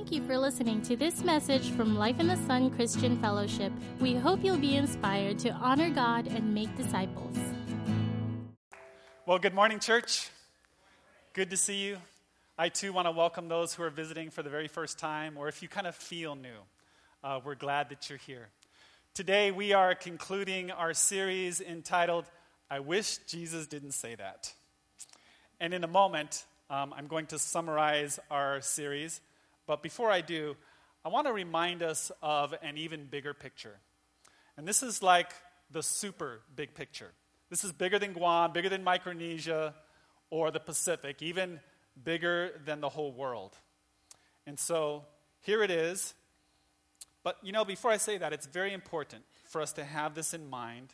Thank you for listening to this message from Life in the Sun Christian Fellowship. We hope you'll be inspired to honor God and make disciples. Well, good morning, church. Good to see you. I, too, want to welcome those who are visiting for the very first time, or if you kind of feel new, we're glad that you're here. Today, we are concluding our series entitled, I Wish Jesus Didn't Say That. And in a moment, I'm going to summarize our series. But before I do, I want to remind us of an even bigger picture. And this is like the super big picture. This is bigger than Guam, bigger than Micronesia, or the Pacific, even bigger than the whole world. And so here it is. But, you know, before I say that, it's very important for us to have this in mind,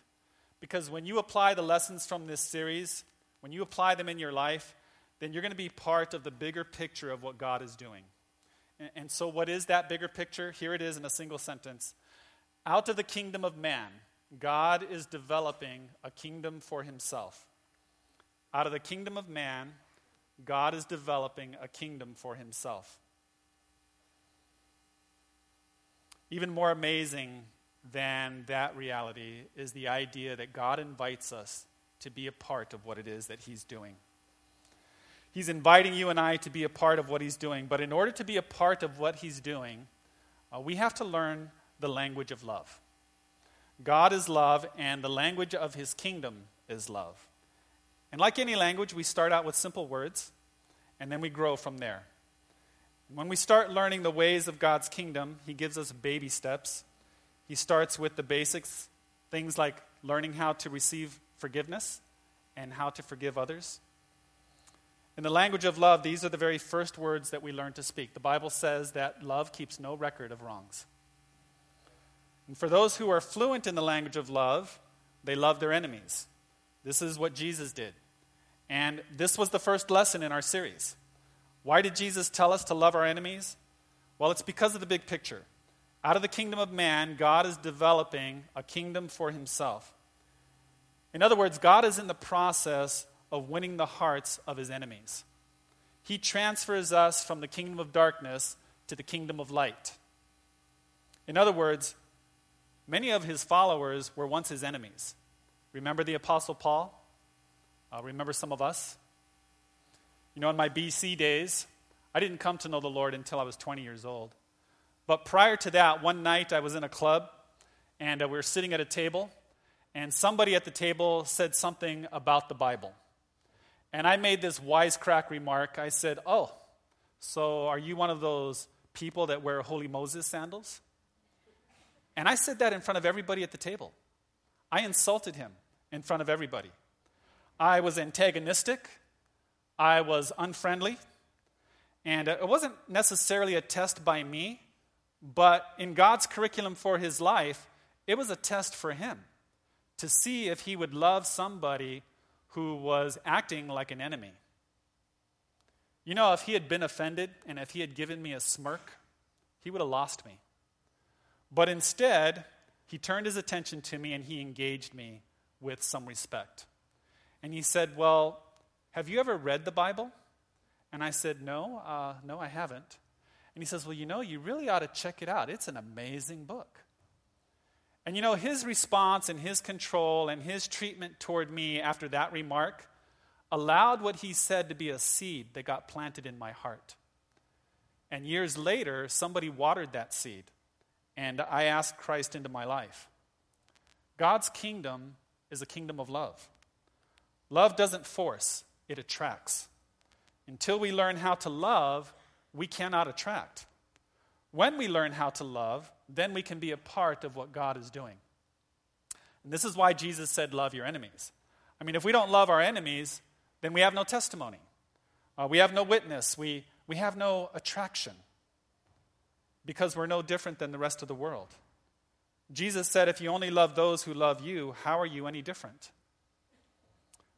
because when you apply the lessons from this series, when you apply them in your life, then you're going to be part of the bigger picture of what God is doing. And so what is that bigger picture? Here it is in a single sentence. Out of the kingdom of man, God is developing a kingdom for himself. Out of the kingdom of man, God is developing a kingdom for himself. Even more amazing than that reality is the idea that God invites us to be a part of what it is that he's doing. He's inviting you and I to be a part of what he's doing. But in order to be a part of what he's doing, we have to learn the language of love. God is love, and the language of his kingdom is love. And like any language, we start out with simple words, and then we grow from there. When we start learning the ways of God's kingdom, he gives us baby steps. He starts with the basics, things like learning how to receive forgiveness and how to forgive others. In the language of love, these are the very first words that we learn to speak. The Bible says that love keeps no record of wrongs. And for those who are fluent in the language of love, they love their enemies. This is what Jesus did. And this was the first lesson in our series. Why did Jesus tell us to love our enemies? Well, it's because of the big picture. Out of the kingdom of man, God is developing a kingdom for himself. In other words, God is in the process of winning the hearts of his enemies. He transfers us from the kingdom of darkness to the kingdom of light. In other words, many of his followers were once his enemies. Remember the Apostle Paul? Remember some of us? You know, in my BC days, I didn't come to know the Lord until I was 20 years old. But prior to that, one night I was in a club, and we were sitting at a table, and somebody at the table said something about the Bible. And I made this wisecrack remark. I said, "Oh, so are you one of those people that wear Holy Moses sandals?" And I said that in front of everybody at the table. I insulted him in front of everybody. I was antagonistic. I was unfriendly. And it wasn't necessarily a test by me, but in God's curriculum for his life, it was a test for him to see if he would love somebody who was acting like an enemy. You know, if he had been offended and if he had given me a smirk, he would have lost me. But instead, he turned his attention to me and he engaged me with some respect. And he said, "Well, have you ever read the Bible?" And I said, no, I haven't. And he says, "Well, you know, you really ought to check it out. It's an amazing book." And you know, his response and his control and his treatment toward me after that remark allowed what he said to be a seed that got planted in my heart. And years later, somebody watered that seed, and I asked Christ into my life. God's kingdom is a kingdom of love. Love doesn't force, it attracts. Until we learn how to love, we cannot attract. When we learn how to love, then we can be a part of what God is doing. And this is why Jesus said, "Love your enemies." I mean, if we don't love our enemies, then we have no testimony. We have no witness. We have no attraction, because we're no different than the rest of the world. Jesus said, "If you only love those who love you, how are you any different?"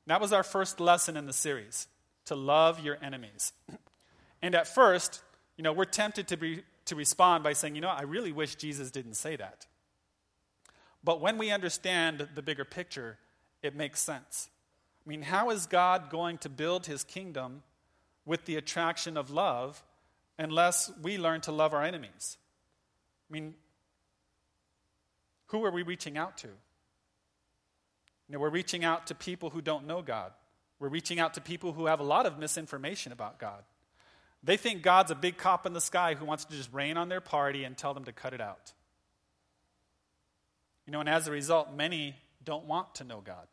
And that was our first lesson in the series, to love your enemies. And at first, you know, we're tempted to respond by saying, "You know, I really wish Jesus didn't say that." But when we understand the bigger picture, it makes sense. I mean, how is God going to build his kingdom with the attraction of love unless we learn to love our enemies. I mean, who are we reaching out to? You know, we're reaching out to people who don't know God. We're reaching out to people who have a lot of misinformation about God. They think God's a big cop in the sky who wants to just rain on their party and tell them to cut it out. You know, and as a result, many don't want to know God.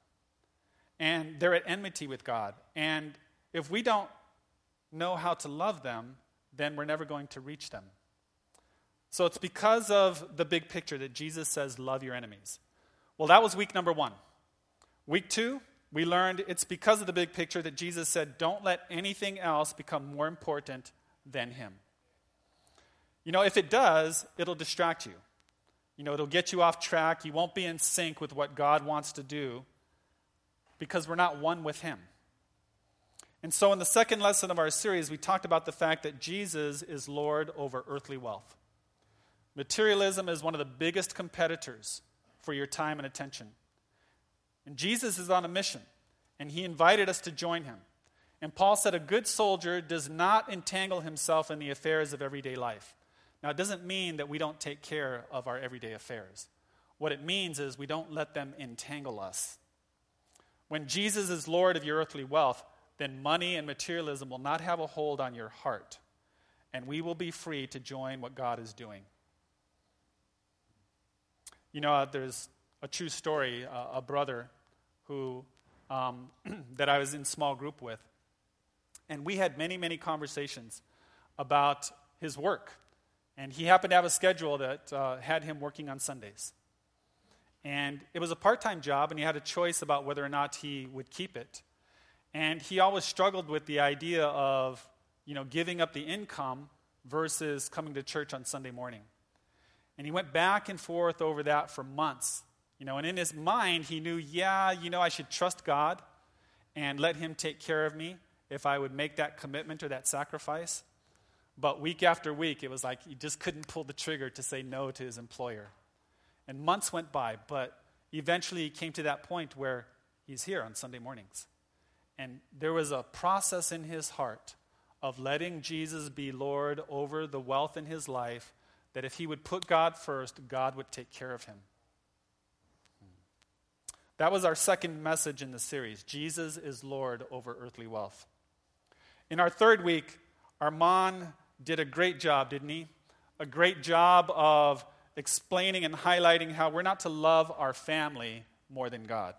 And they're at enmity with God. And if we don't know how to love them, then we're never going to reach them. So it's because of the big picture that Jesus says, love your enemies. Well, that was week number 1. Week 2, we learned it's because of the big picture that Jesus said, don't let anything else become more important than him. You know, if it does, it'll distract you. You know, it'll get you off track. You won't be in sync with what God wants to do because we're not one with him. And so in the second lesson of our series, we talked about the fact that Jesus is Lord over earthly wealth. Materialism is one of the biggest competitors for your time and attention. And Jesus is on a mission, and he invited us to join him. And Paul said a good soldier does not entangle himself in the affairs of everyday life. Now, it doesn't mean that we don't take care of our everyday affairs. What it means is we don't let them entangle us. When Jesus is Lord of your earthly wealth, then money and materialism will not have a hold on your heart, and we will be free to join what God is doing. You know, there's a true story, a brother who that I was in small group with. And we had many, many conversations about his work. And he happened to have a schedule that had him working on Sundays. And it was a part-time job, and he had a choice about whether or not he would keep it. And he always struggled with the idea of, you know, giving up the income versus coming to church on Sunday morning. And he went back and forth over that for months. You know, and in his mind, he knew, yeah, you know, I should trust God and let him take care of me if I would make that commitment or that sacrifice. But week after week, it was like he just couldn't pull the trigger to say no to his employer. And months went by, but eventually he came to that point where he's here on Sunday mornings. And there was a process in his heart of letting Jesus be Lord over the wealth in his life, that if he would put God first, God would take care of him. That was our second message in the series. Jesus is Lord over earthly wealth. In our third week, Armand did a great job, didn't he? A great job of explaining and highlighting how we're not to love our family more than God.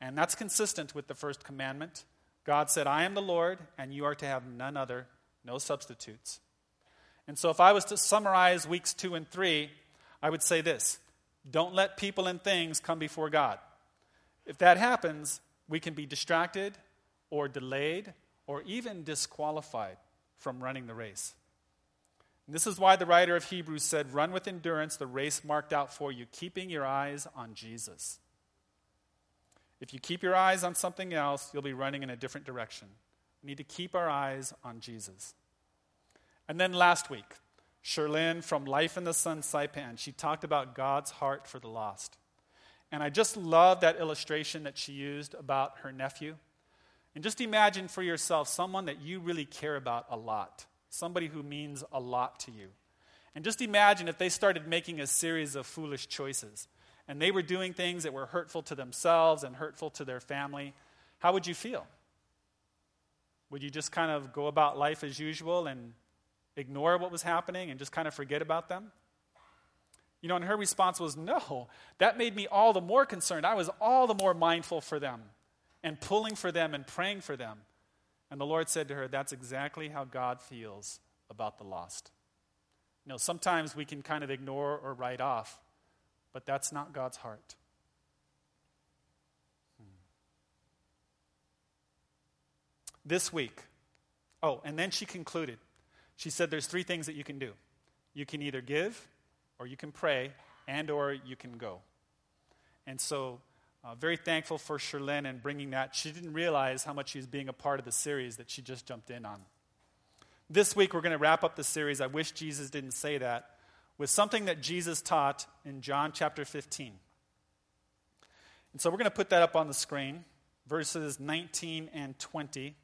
And that's consistent with the first commandment. God said, I am the Lord, and you are to have none other, no substitutes. And so if I was to summarize weeks 2 and 3, I would say this. Don't let people and things come before God. If that happens, we can be distracted or delayed or even disqualified from running the race. And this is why the writer of Hebrews said, run with endurance the race marked out for you, keeping your eyes on Jesus. If you keep your eyes on something else, you'll be running in a different direction. We need to keep our eyes on Jesus. And then last week, Sherlyn from Life in the Sun, Saipan, she talked about God's heart for the lost. And I just love that illustration that she used about her nephew. And just imagine for yourself someone that you really care about a lot, somebody who means a lot to you. And just imagine if they started making a series of foolish choices and they were doing things that were hurtful to themselves and hurtful to their family, how would you feel? Would you just kind of go about life as usual and ignore what was happening and just kind of forget about them? You know, and her response was, no, that made me all the more concerned. I was all the more mindful for them and pulling for them and praying for them. And the Lord said to her, that's exactly how God feels about the lost. You know, sometimes we can kind of ignore or write off, but that's not God's heart. This week, and then she concluded. She said there's 3 things that you can do. You can either give, or you can pray, and or you can go. And so, very thankful for Sherlyn and bringing that. She didn't realize how much she was being a part of the series that she just jumped in on. This week, we're going to wrap up the series, I Wish Jesus Didn't Say That, with something that Jesus taught in John chapter 15. And so we're going to put that up on the screen, verses 19 and 20.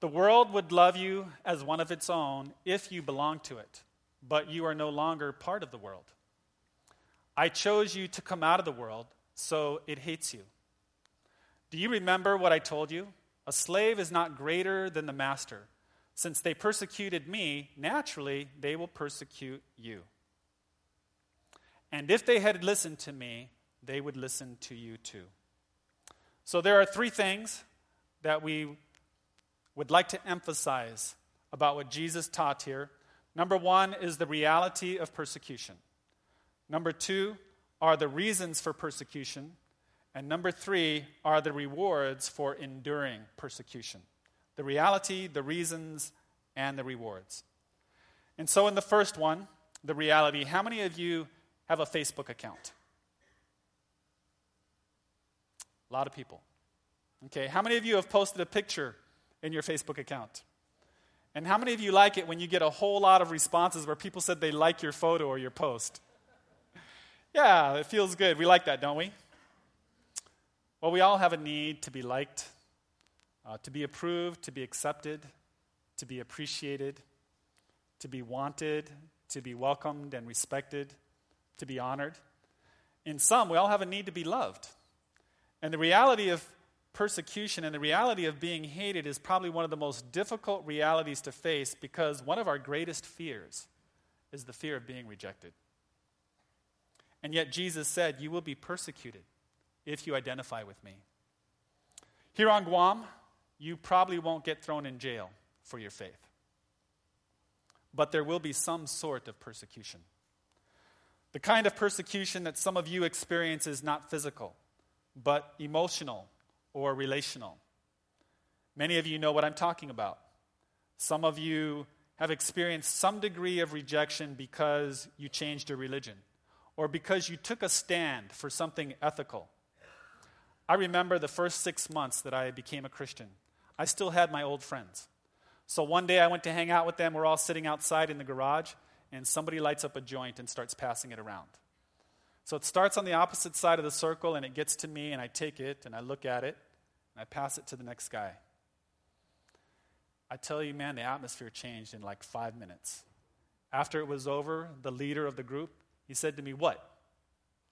The world would love you as one of its own if you belonged to it, but you are no longer part of the world. I chose you to come out of the world, so it hates you. Do you remember what I told you? A slave is not greater than the master. Since they persecuted me, naturally they will persecute you. And if they had listened to me, they would listen to you too. So there are three things that we would like to emphasize about what Jesus taught here. Number one is the reality of persecution. Number two are the reasons for persecution. And number three are the rewards for enduring persecution. The reality, the reasons, and the rewards. And so in the first one, the reality, how many of you have a Facebook account? A lot of people. Okay, how many of you have posted a picture in your Facebook account? And how many of you like it when you get a whole lot of responses where people said they like your photo or your post? Yeah, it feels good. We like that, don't we? Well, we all have a need to be liked, to be approved, to be accepted, to be appreciated, to be wanted, to be welcomed and respected, to be honored. In some, we all have a need to be loved. And the reality of persecution and the reality of being hated is probably one of the most difficult realities to face, because one of our greatest fears is the fear of being rejected. And yet Jesus said, you will be persecuted if you identify with me. Here on Guam, you probably won't get thrown in jail for your faith, but there will be some sort of persecution. The kind of persecution that some of you experience is not physical, but emotional or relational. Many of you know what I'm talking about. Some of you have experienced some degree of rejection because you changed your religion or because you took a stand for something ethical. I remember the first 6 months that I became a Christian. I still had my old friends. So one day I went to hang out with them. We're all sitting outside in the garage, and somebody lights up a joint and starts passing it around. So it starts on the opposite side of the circle, and it gets to me, and I take it, and I look at it, and I pass it to the next guy. I tell you, man, the atmosphere changed in like 5 minutes. After it was over, the leader of the group, he said to me, what?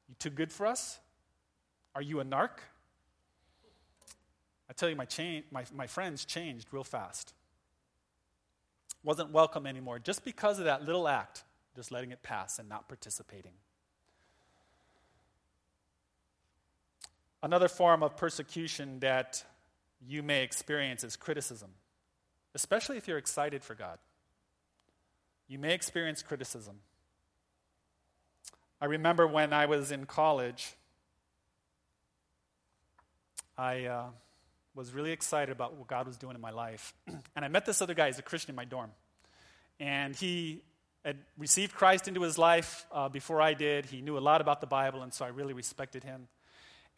You too good for us? Are you a narc? I tell you, my friends changed real fast. Wasn't welcome anymore just because of that little act, just letting it pass and not participating. Another form of persecution that you may experience is criticism, especially if you're excited for God. You may experience criticism. I remember when I was in college, I was really excited about what God was doing in my life. And I met this other guy. He's a Christian in my dorm. And he had received Christ into his life before I did. He knew a lot about the Bible, and so I really respected him.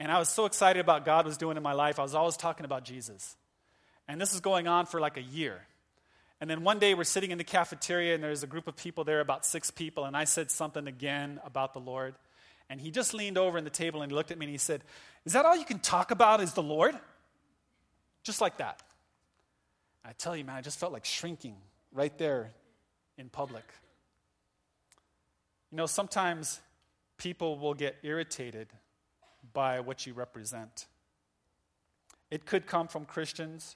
And I was so excited about what God was doing in my life. I was always talking about Jesus. And this was going on for like a year. And then one day we're sitting in the cafeteria, and there's a group of people there, about 6 people, and I said something again about the Lord. And he just leaned over in the table and he looked at me and he said, is that all you can talk about is the Lord? Just like that. And I tell you, man, I just felt like shrinking right there in public. You know, sometimes people will get irritated by what you represent. It could come from Christians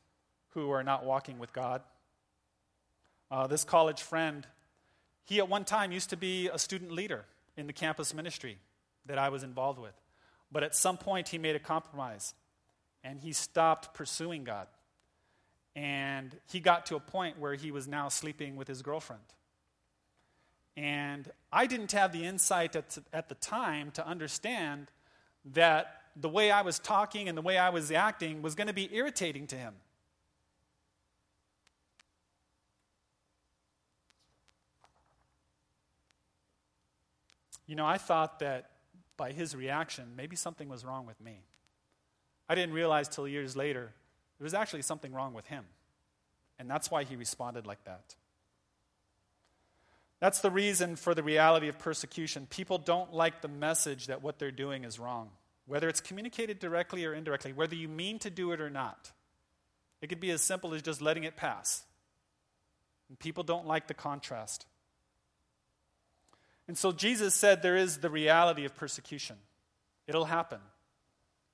who are not walking with God. This college friend, he at one time used to be a student leader in the campus ministry that I was involved with. But at some point he made a compromise and he stopped pursuing God. And he got to a point where he was now sleeping with his girlfriend. And I didn't have the insight at the time to understand that the way I was talking and the way I was acting was going to be irritating to him. You know, I thought that by his reaction, maybe something was wrong with me. I didn't realize till years later there was actually something wrong with him. And that's why he responded like that. That's the reason for the reality of persecution. People don't like the message that what they're doing is wrong, whether it's communicated directly or indirectly, whether you mean to do it or not. It could be as simple as just letting it pass. And people don't like the contrast. And so Jesus said there is the reality of persecution. It'll happen.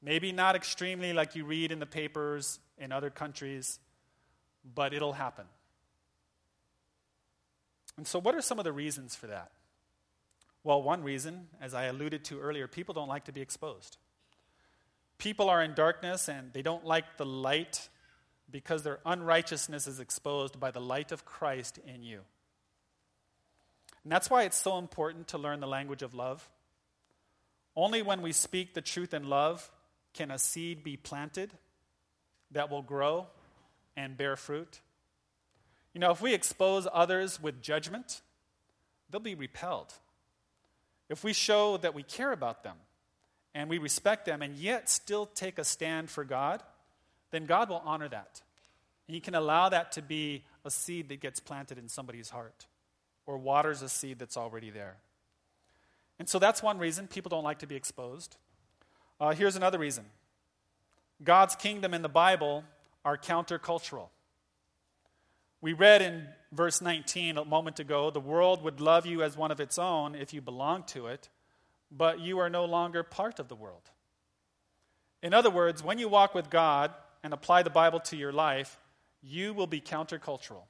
Maybe not extremely like you read in the papers in other countries, but it'll happen. And so what are some of the reasons for that? Well, one reason, as I alluded to earlier, people don't like to be exposed. People are in darkness and they don't like the light because their unrighteousness is exposed by the light of Christ in you. And that's why it's so important to learn the language of love. Only when we speak the truth in love can a seed be planted that will grow and bear fruit. You know, if we expose others with judgment, they'll be repelled. If we show that we care about them and we respect them and yet still take a stand for God, then God will honor that. And He can allow that to be a seed that gets planted in somebody's heart or waters a seed that's already there. And so that's one reason people don't like to be exposed. Here's another reason. God's kingdom and the Bible are countercultural. We read in verse 19 a moment ago, the world would love you as one of its own if you belong to it, but you are no longer part of the world. In other words, when you walk with God and apply the Bible to your life, you will be countercultural.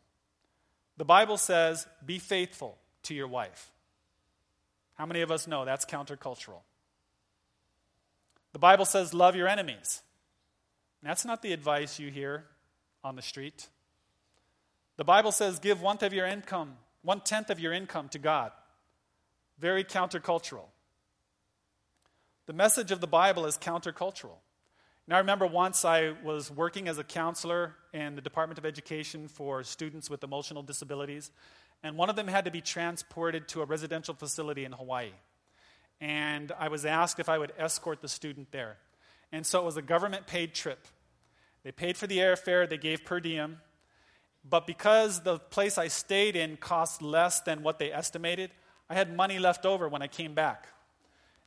The Bible says, be faithful to your wife. How many of us know that's countercultural? The Bible says, love your enemies. That's not the advice you hear on the street. The Bible says, give one tenth of your income to God. Very countercultural. The message of the Bible is countercultural. And I remember once I was working as a counselor in the Department of Education for students with emotional disabilities, and one of them had to be transported to a residential facility in Hawaii. And I was asked if I would escort the student there. And so it was a government-paid trip. They paid for the airfare, they gave per diem. But because the place I stayed in cost less than what they estimated, I had money left over when I came back.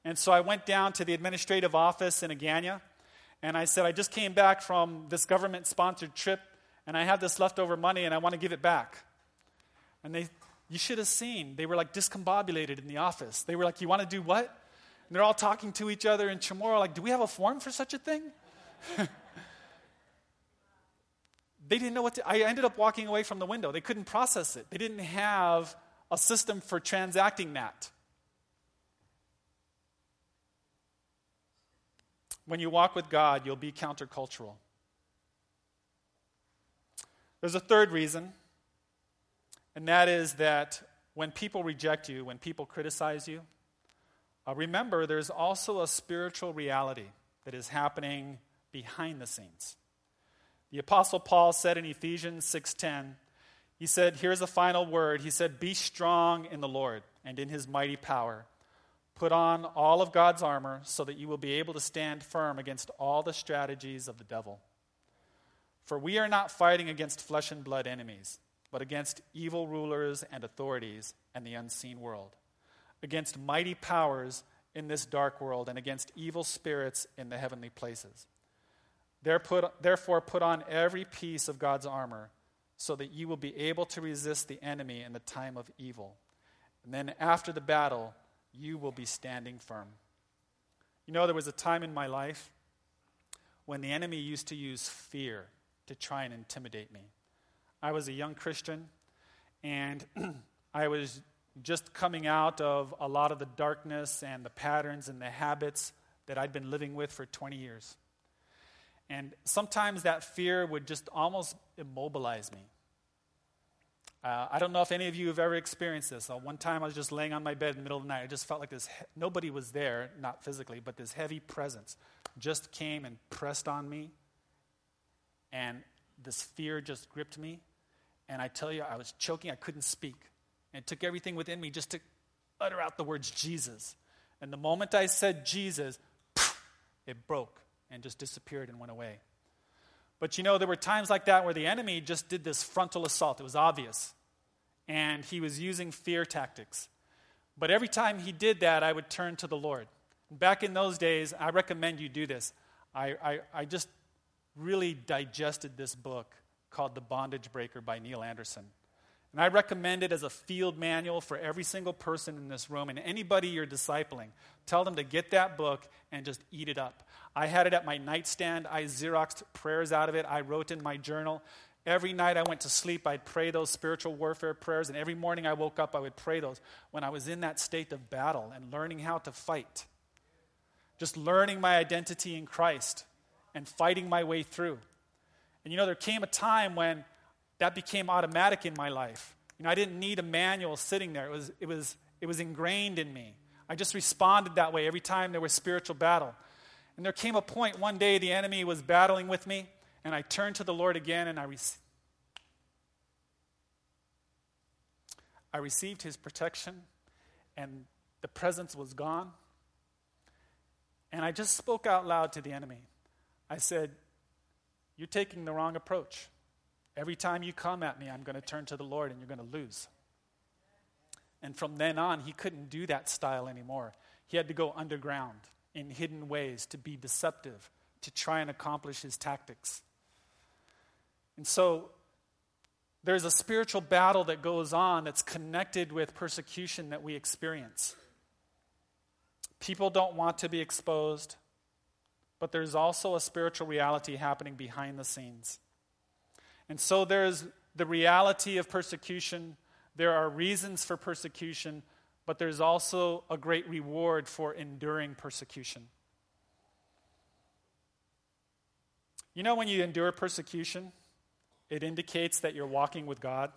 And so I went down to the administrative office in Agana, and I said, I just came back from this government-sponsored trip, and I have this leftover money, and I want to give it back. And you should have seen, they were like discombobulated in the office. They were like, you want to do what? And they're all talking to each other in Chamorro, like, do we have a form for such a thing? They didn't know what to do. I ended up walking away from the window. They couldn't process it. They didn't have a system for transacting that. When you walk with God, you'll be countercultural. There's a third reason, and that is that when people reject you, when people criticize you, remember there's also a spiritual reality that is happening behind the scenes. The Apostle Paul said in Ephesians 6:10, he said, here's the final word. He said, be strong in the Lord and in His mighty power. Put on all of God's armor so that you will be able to stand firm against all the strategies of the devil. For we are not fighting against flesh and blood enemies, but against evil rulers and authorities and the unseen world, against mighty powers in this dark world and against evil spirits in the heavenly places. Therefore, put on every piece of God's armor so that you will be able to resist the enemy in the time of evil. And then after the battle, you will be standing firm. You know, there was a time in my life when the enemy used to use fear to try and intimidate me. I was a young Christian, and I was just coming out of a lot of the darkness and the patterns and the habits that I'd been living with for 20 years. And sometimes that fear would just almost immobilize me. I don't know if any of you have ever experienced this. One time I was just laying on my bed in the middle of the night. I just felt like nobody was there, not physically, but this heavy presence just came and pressed on me. And this fear just gripped me. And I tell you, I was choking. I couldn't speak. And it took everything within me just to utter out the words Jesus. And the moment I said Jesus, it broke and just disappeared and went away. But you know, there were times like that where the enemy just did this frontal assault. It was obvious. And he was using fear tactics. But every time he did that, I would turn to the Lord. Back in those days, I recommend you do this. I just really digested this book called The Bondage Breaker by Neil Anderson. And I recommend it as a field manual for every single person in this room and anybody you're discipling. Tell them to get that book and just eat it up. I had it at my nightstand. I Xeroxed prayers out of it. I wrote in my journal. Every night I went to sleep, I'd pray those spiritual warfare prayers, and every morning I woke up, I would pray those when I was in that state of battle and learning how to fight. Just learning my identity in Christ and fighting my way through. And you know, there came a time when that became automatic in my life. You know, I didn't need a manual sitting there. It was ingrained in me. I just responded that way every time there was spiritual battle. And there came a point one day the enemy was battling with me, and I turned to the Lord again, and I received his protection, and the presence was gone. And I just spoke out loud to the enemy. I said, "You're taking the wrong approach. Every time you come at me, I'm going to turn to the Lord and you're going to lose." And from then on, he couldn't do that style anymore. He had to go underground in hidden ways to be deceptive, to try and accomplish his tactics. And so there's a spiritual battle that goes on that's connected with persecution that we experience. People don't want to be exposed, but there's also a spiritual reality happening behind the scenes. And so there's the reality of persecution. There are reasons for persecution, but there's also a great reward for enduring persecution. You know, when you endure persecution, it indicates that you're walking with God.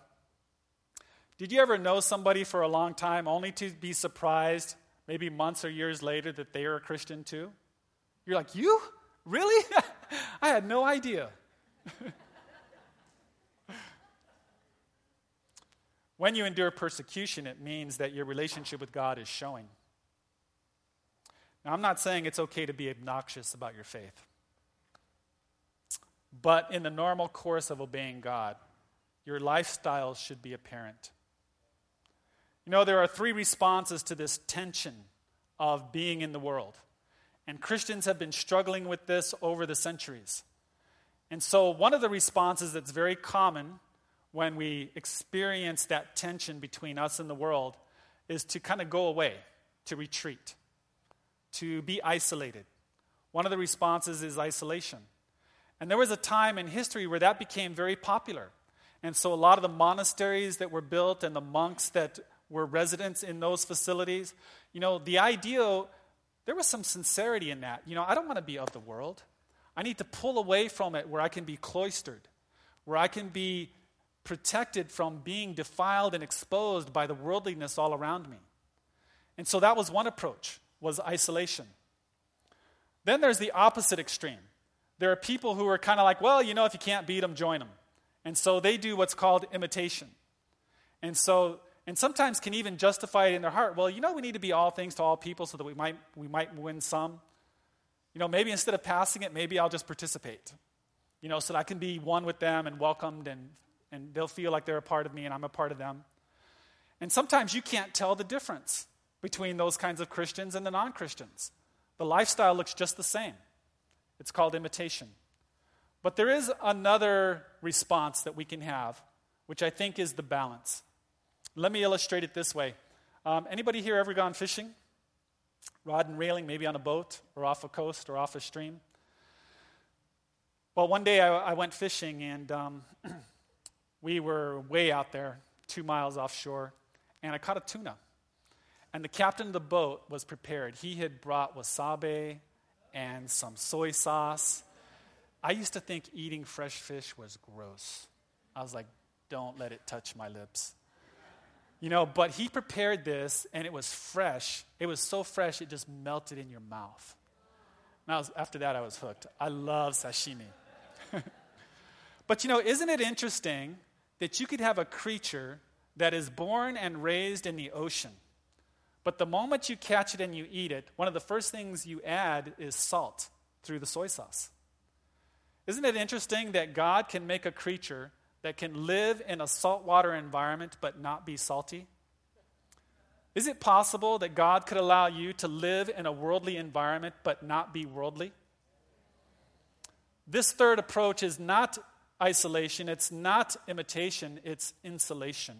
Did you ever know somebody for a long time only to be surprised, maybe months or years later, that they are a Christian too? You're like, "You? Really? I had no idea." When you endure persecution, it means that your relationship with God is showing. Now, I'm not saying it's okay to be obnoxious about your faith. But in the normal course of obeying God, your lifestyle should be apparent. You know, there are three responses to this tension of being in the world. And Christians have been struggling with this over the centuries. And so one of the responses that's very common when we experience that tension between us and the world is to kind of go away, to retreat, to be isolated. One of the responses is isolation. And there was a time in history where that became very popular. And so a lot of the monasteries that were built and the monks that were residents in those facilities, you know, the idea, there was some sincerity in that. You know, I don't want to be of the world. I need to pull away from it where I can be cloistered, where I can be protected from being defiled and exposed by the worldliness all around me. And so that was one approach, was isolation. Then there's the opposite extreme. There are people who are kind of like, well, you know, if you can't beat them, join them. And so they do what's called imitation. And sometimes can even justify it in their heart. Well, you know, we need to be all things to all people so that we might win some. You know, maybe instead of passing it, maybe I'll just participate. You know, so that I can be one with them and welcomed, and they'll feel like they're a part of me and I'm a part of them. And sometimes you can't tell the difference between those kinds of Christians and the non-Christians. The lifestyle looks just the same. It's called imitation. But there is another response that we can have, which I think is the balance. Let me illustrate it this way. Anybody here ever gone fishing? Rod and railing, maybe on a boat or off a coast or off a stream? Well, one day I went fishing and we were way out there, 2 miles offshore, and I caught a tuna. And the captain of the boat was prepared. He had brought wasabi and some soy sauce. I used to think eating fresh fish was gross. I was like, don't let it touch my lips. You know, but he prepared this, and it was fresh. It was so fresh, it just melted in your mouth. And after that, I was hooked. I love sashimi. But, you know, isn't it interesting that you could have a creature that is born and raised in the ocean, but the moment you catch it and you eat it, one of the first things you add is salt through the soy sauce. Isn't it interesting that God can make a creature that can live in a saltwater environment but not be salty? Is it possible that God could allow you to live in a worldly environment but not be worldly? This third approach is not isolation, it's not imitation, it's insulation.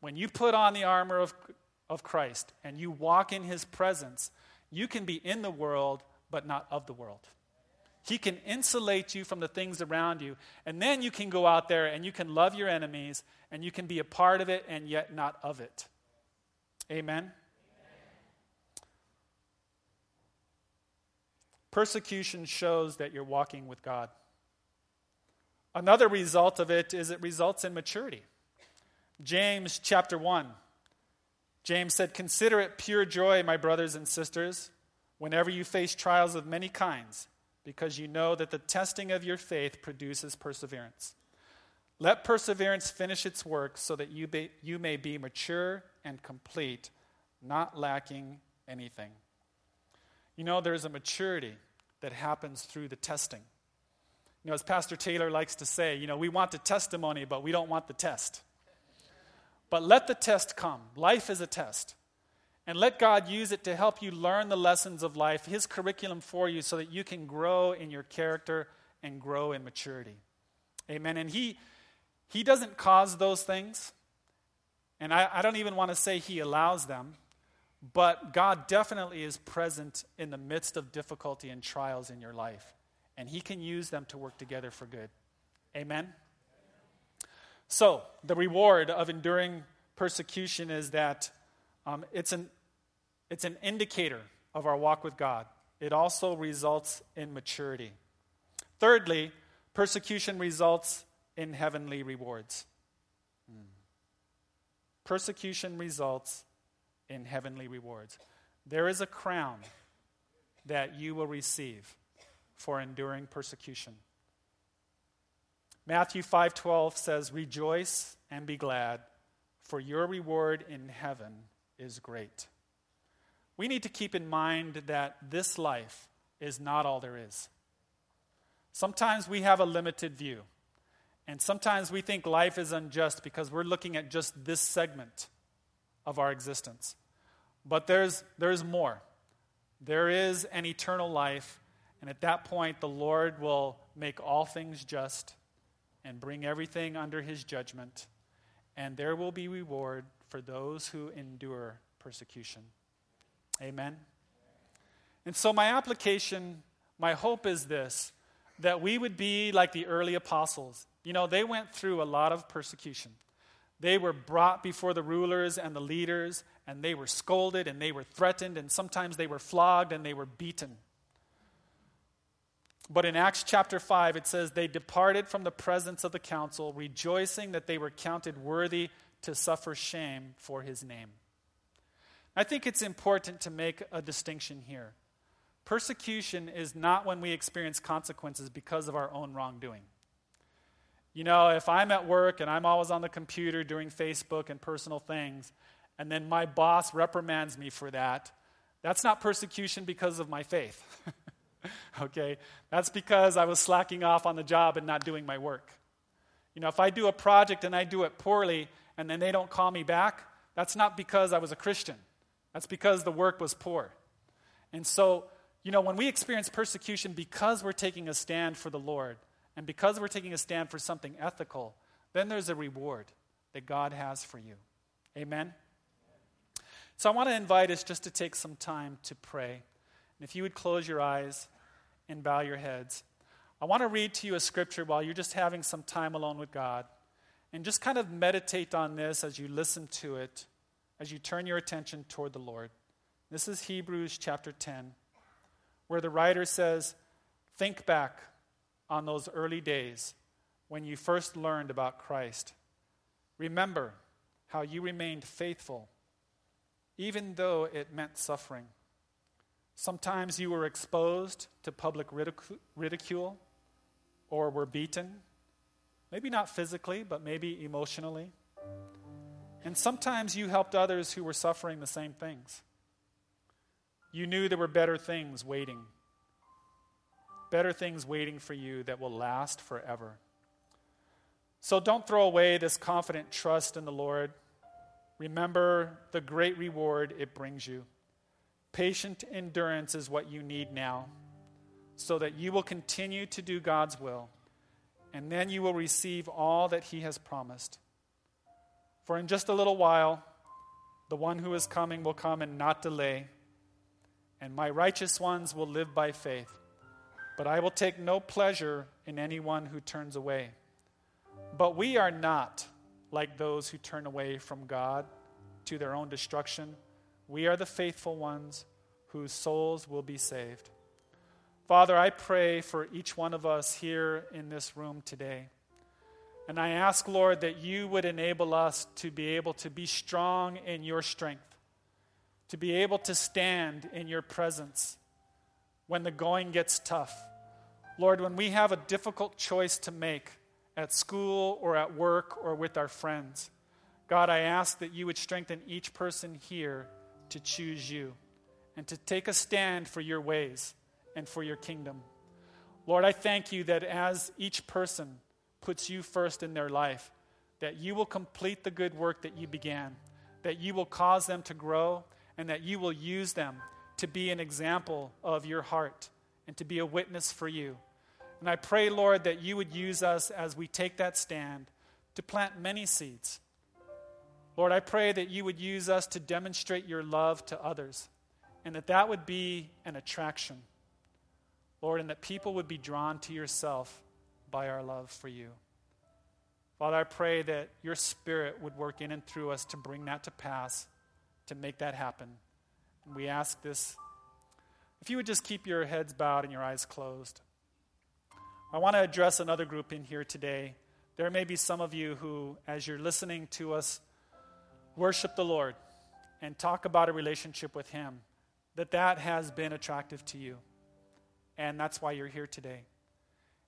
When you put on the armor of Christ and you walk in his presence, you can be in the world but not of the world. He can insulate you from the things around you, and then you can go out there and you can love your enemies and you can be a part of it and yet not of it. Amen? Persecution shows that you're walking with God. Another result of it is it results in maturity. James chapter 1. James said, "Consider it pure joy, my brothers and sisters, whenever you face trials of many kinds, because you know that the testing of your faith produces perseverance. Let perseverance finish its work so that you may be mature and complete, not lacking anything." You know, there's a maturity that happens through the testing. You know, as Pastor Taylor likes to say, you know, we want the testimony, but we don't want the test. But let the test come. Life is a test. And let God use it to help you learn the lessons of life, his curriculum for you, so that you can grow in your character and grow in maturity. Amen. And he doesn't cause those things. And I don't even want to say he allows them. But God definitely is present in the midst of difficulty and trials in your life. And he can use them to work together for good. Amen? So, the reward of enduring persecution is that it's an indicator of our walk with God. It also results in maturity. Thirdly, persecution results in heavenly rewards. Persecution results in heavenly rewards. There is a crown that you will receive for enduring persecution. Matthew 5:12 says, "Rejoice and be glad, for your reward in heaven is great." We need to keep in mind that this life is not all there is. Sometimes we have a limited view, and sometimes we think life is unjust because we're looking at just this segment of our existence. But there's more. There is an eternal life, and at that point the Lord will make all things just and bring everything under his judgment, and there will be reward for those who endure persecution. Amen? And so my application, my hope is this, that we would be like the early apostles. You know, they went through a lot of persecution. They were brought before the rulers and the leaders, and they were scolded, and they were threatened, and sometimes they were flogged, and they were beaten. But in Acts chapter 5, it says, "They departed from the presence of the council, rejoicing that they were counted worthy to suffer shame for his name." I think it's important to make a distinction here. Persecution is not when we experience consequences because of our own wrongdoing. You know, if I'm at work and I'm always on the computer doing Facebook and personal things, and then my boss reprimands me for that, that's not persecution because of my faith. Okay? That's because I was slacking off on the job and not doing my work. You know, if I do a project and I do it poorly and then they don't call me back, that's not because I was a Christian. That's because the work was poor. And so, you know, when we experience persecution because we're taking a stand for the Lord, and because we're taking a stand for something ethical, then there's a reward that God has for you. Amen? So I want to invite us just to take some time to pray. And if you would close your eyes and bow your heads. I want to read to you a scripture while you're just having some time alone with God. And just kind of meditate on this as you listen to it, as you turn your attention toward the Lord. This is Hebrews chapter 10, where the writer says, "Think back on those early days when you first learned about Christ. Remember how you remained faithful, even though it meant suffering. Sometimes you were exposed to public ridicule or were beaten, maybe not physically, but maybe emotionally. And sometimes you helped others who were suffering the same things. You knew there were better things waiting. Better things waiting for you that will last forever. So don't throw away this confident trust in the Lord. Remember the great reward it brings you. Patient endurance is what you need now. so that you will continue to do God's will, and then you will receive all that he has promised. For in just a little while, the one who is coming will come and not delay, and my righteous ones will live by faith. But I will take no pleasure in anyone who turns away. But we are not like those who turn away from God to their own destruction. We are the faithful ones whose souls will be saved. Father, I pray for each one of us here in this room today. And I ask, Lord, that you would enable us to be able to be strong in your strength, to be able to stand in your presence when the going gets tough. Lord, when we have a difficult choice to make at school or at work or with our friends, God, I ask that you would strengthen each person here to choose you and to take a stand for your ways and for your kingdom. Lord, I thank you that as each person puts you first in their life, that you will complete the good work that you began, that you will cause them to grow, and that you will use them to be an example of your heart and to be a witness for you. And I pray, Lord, that you would use us as we take that stand to plant many seeds. Lord, I pray that you would use us to demonstrate your love to others, and that that would be an attraction, Lord, and that people would be drawn to yourself by our love for you. Father, I pray that your Spirit would work in and through us to bring that to pass, to make that happen. And we ask this, if you would just keep your heads bowed and your eyes closed. I want to address another group in here today. There may be some of you who, as you're listening to us worship the Lord and talk about a relationship with him, that has been attractive to you. And that's why you're here today.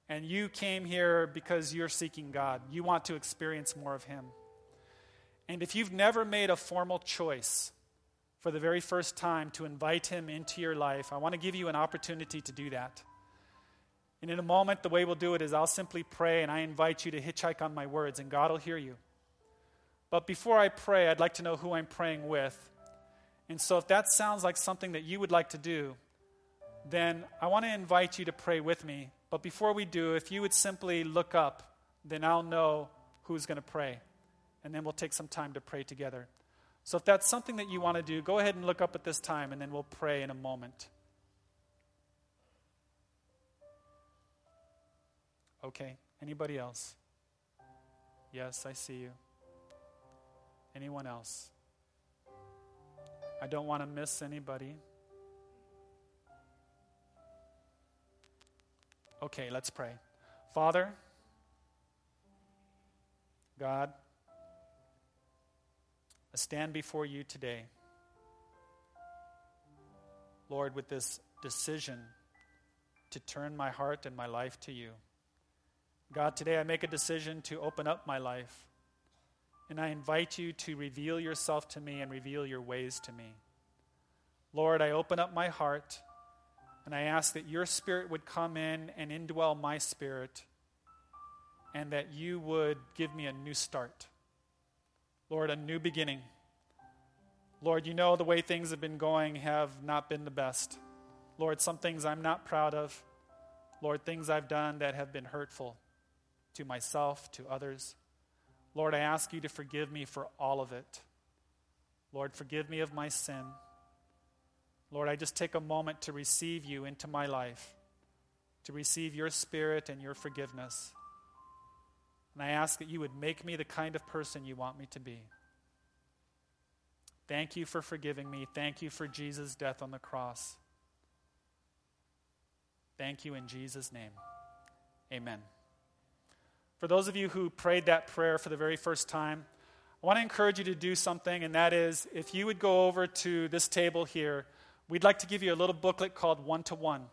And you came here because you're seeking God. You want to experience more of him. And if you've never made a formal choice for the very first time to invite him into your life, I want to give you an opportunity to do that. And in a moment, the way we'll do it is I'll simply pray, and I invite you to hitchhike on my words, and God will hear you. But before I pray, I'd like to know who I'm praying with. And so if that sounds like something that you would like to do, then I want to invite you to pray with me. But before we do, if you would simply look up, then I'll know who's going to pray. And then we'll take some time to pray together. So if that's something that you want to do, go ahead and look up at this time, and then we'll pray in a moment. Okay, anybody else? Yes, I see you. Anyone else? I don't want to miss anybody. Okay, let's pray. Father, God, I stand before you today, Lord, with this decision to turn my heart and my life to you. God, today I make a decision to open up my life, and I invite you to reveal yourself to me and reveal your ways to me. Lord, I open up my heart, and I ask that your Spirit would come in and indwell my spirit, and that you would give me a new start. Lord, a new beginning. Lord, you know the way things have been going have not been the best. Lord, some things I'm not proud of. Lord, things I've done that have been hurtful to myself, to others. Lord, I ask you to forgive me for all of it. Lord, forgive me of my sin. Lord, I just take a moment to receive you into my life, to receive your Spirit and your forgiveness. And I ask that you would make me the kind of person you want me to be. Thank you for forgiving me. Thank you for Jesus' death on the cross. Thank you in Jesus' name. Amen. For those of you who prayed that prayer for the very first time, I want to encourage you to do something, and that is, if you would go over to this table here, we'd like to give you a little booklet called One-to-One.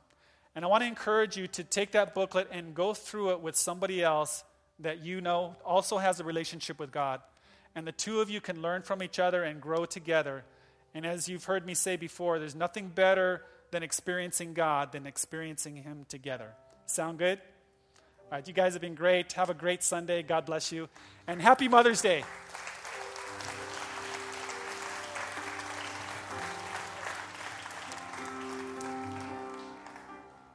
And I want to encourage you to take that booklet and go through it with somebody else that you know also has a relationship with God. And the two of you can learn from each other and grow together. And as you've heard me say before, there's nothing better than experiencing God than experiencing him together. Sound good? All right, you guys have been great. Have a great Sunday. God bless you. And happy Mother's Day.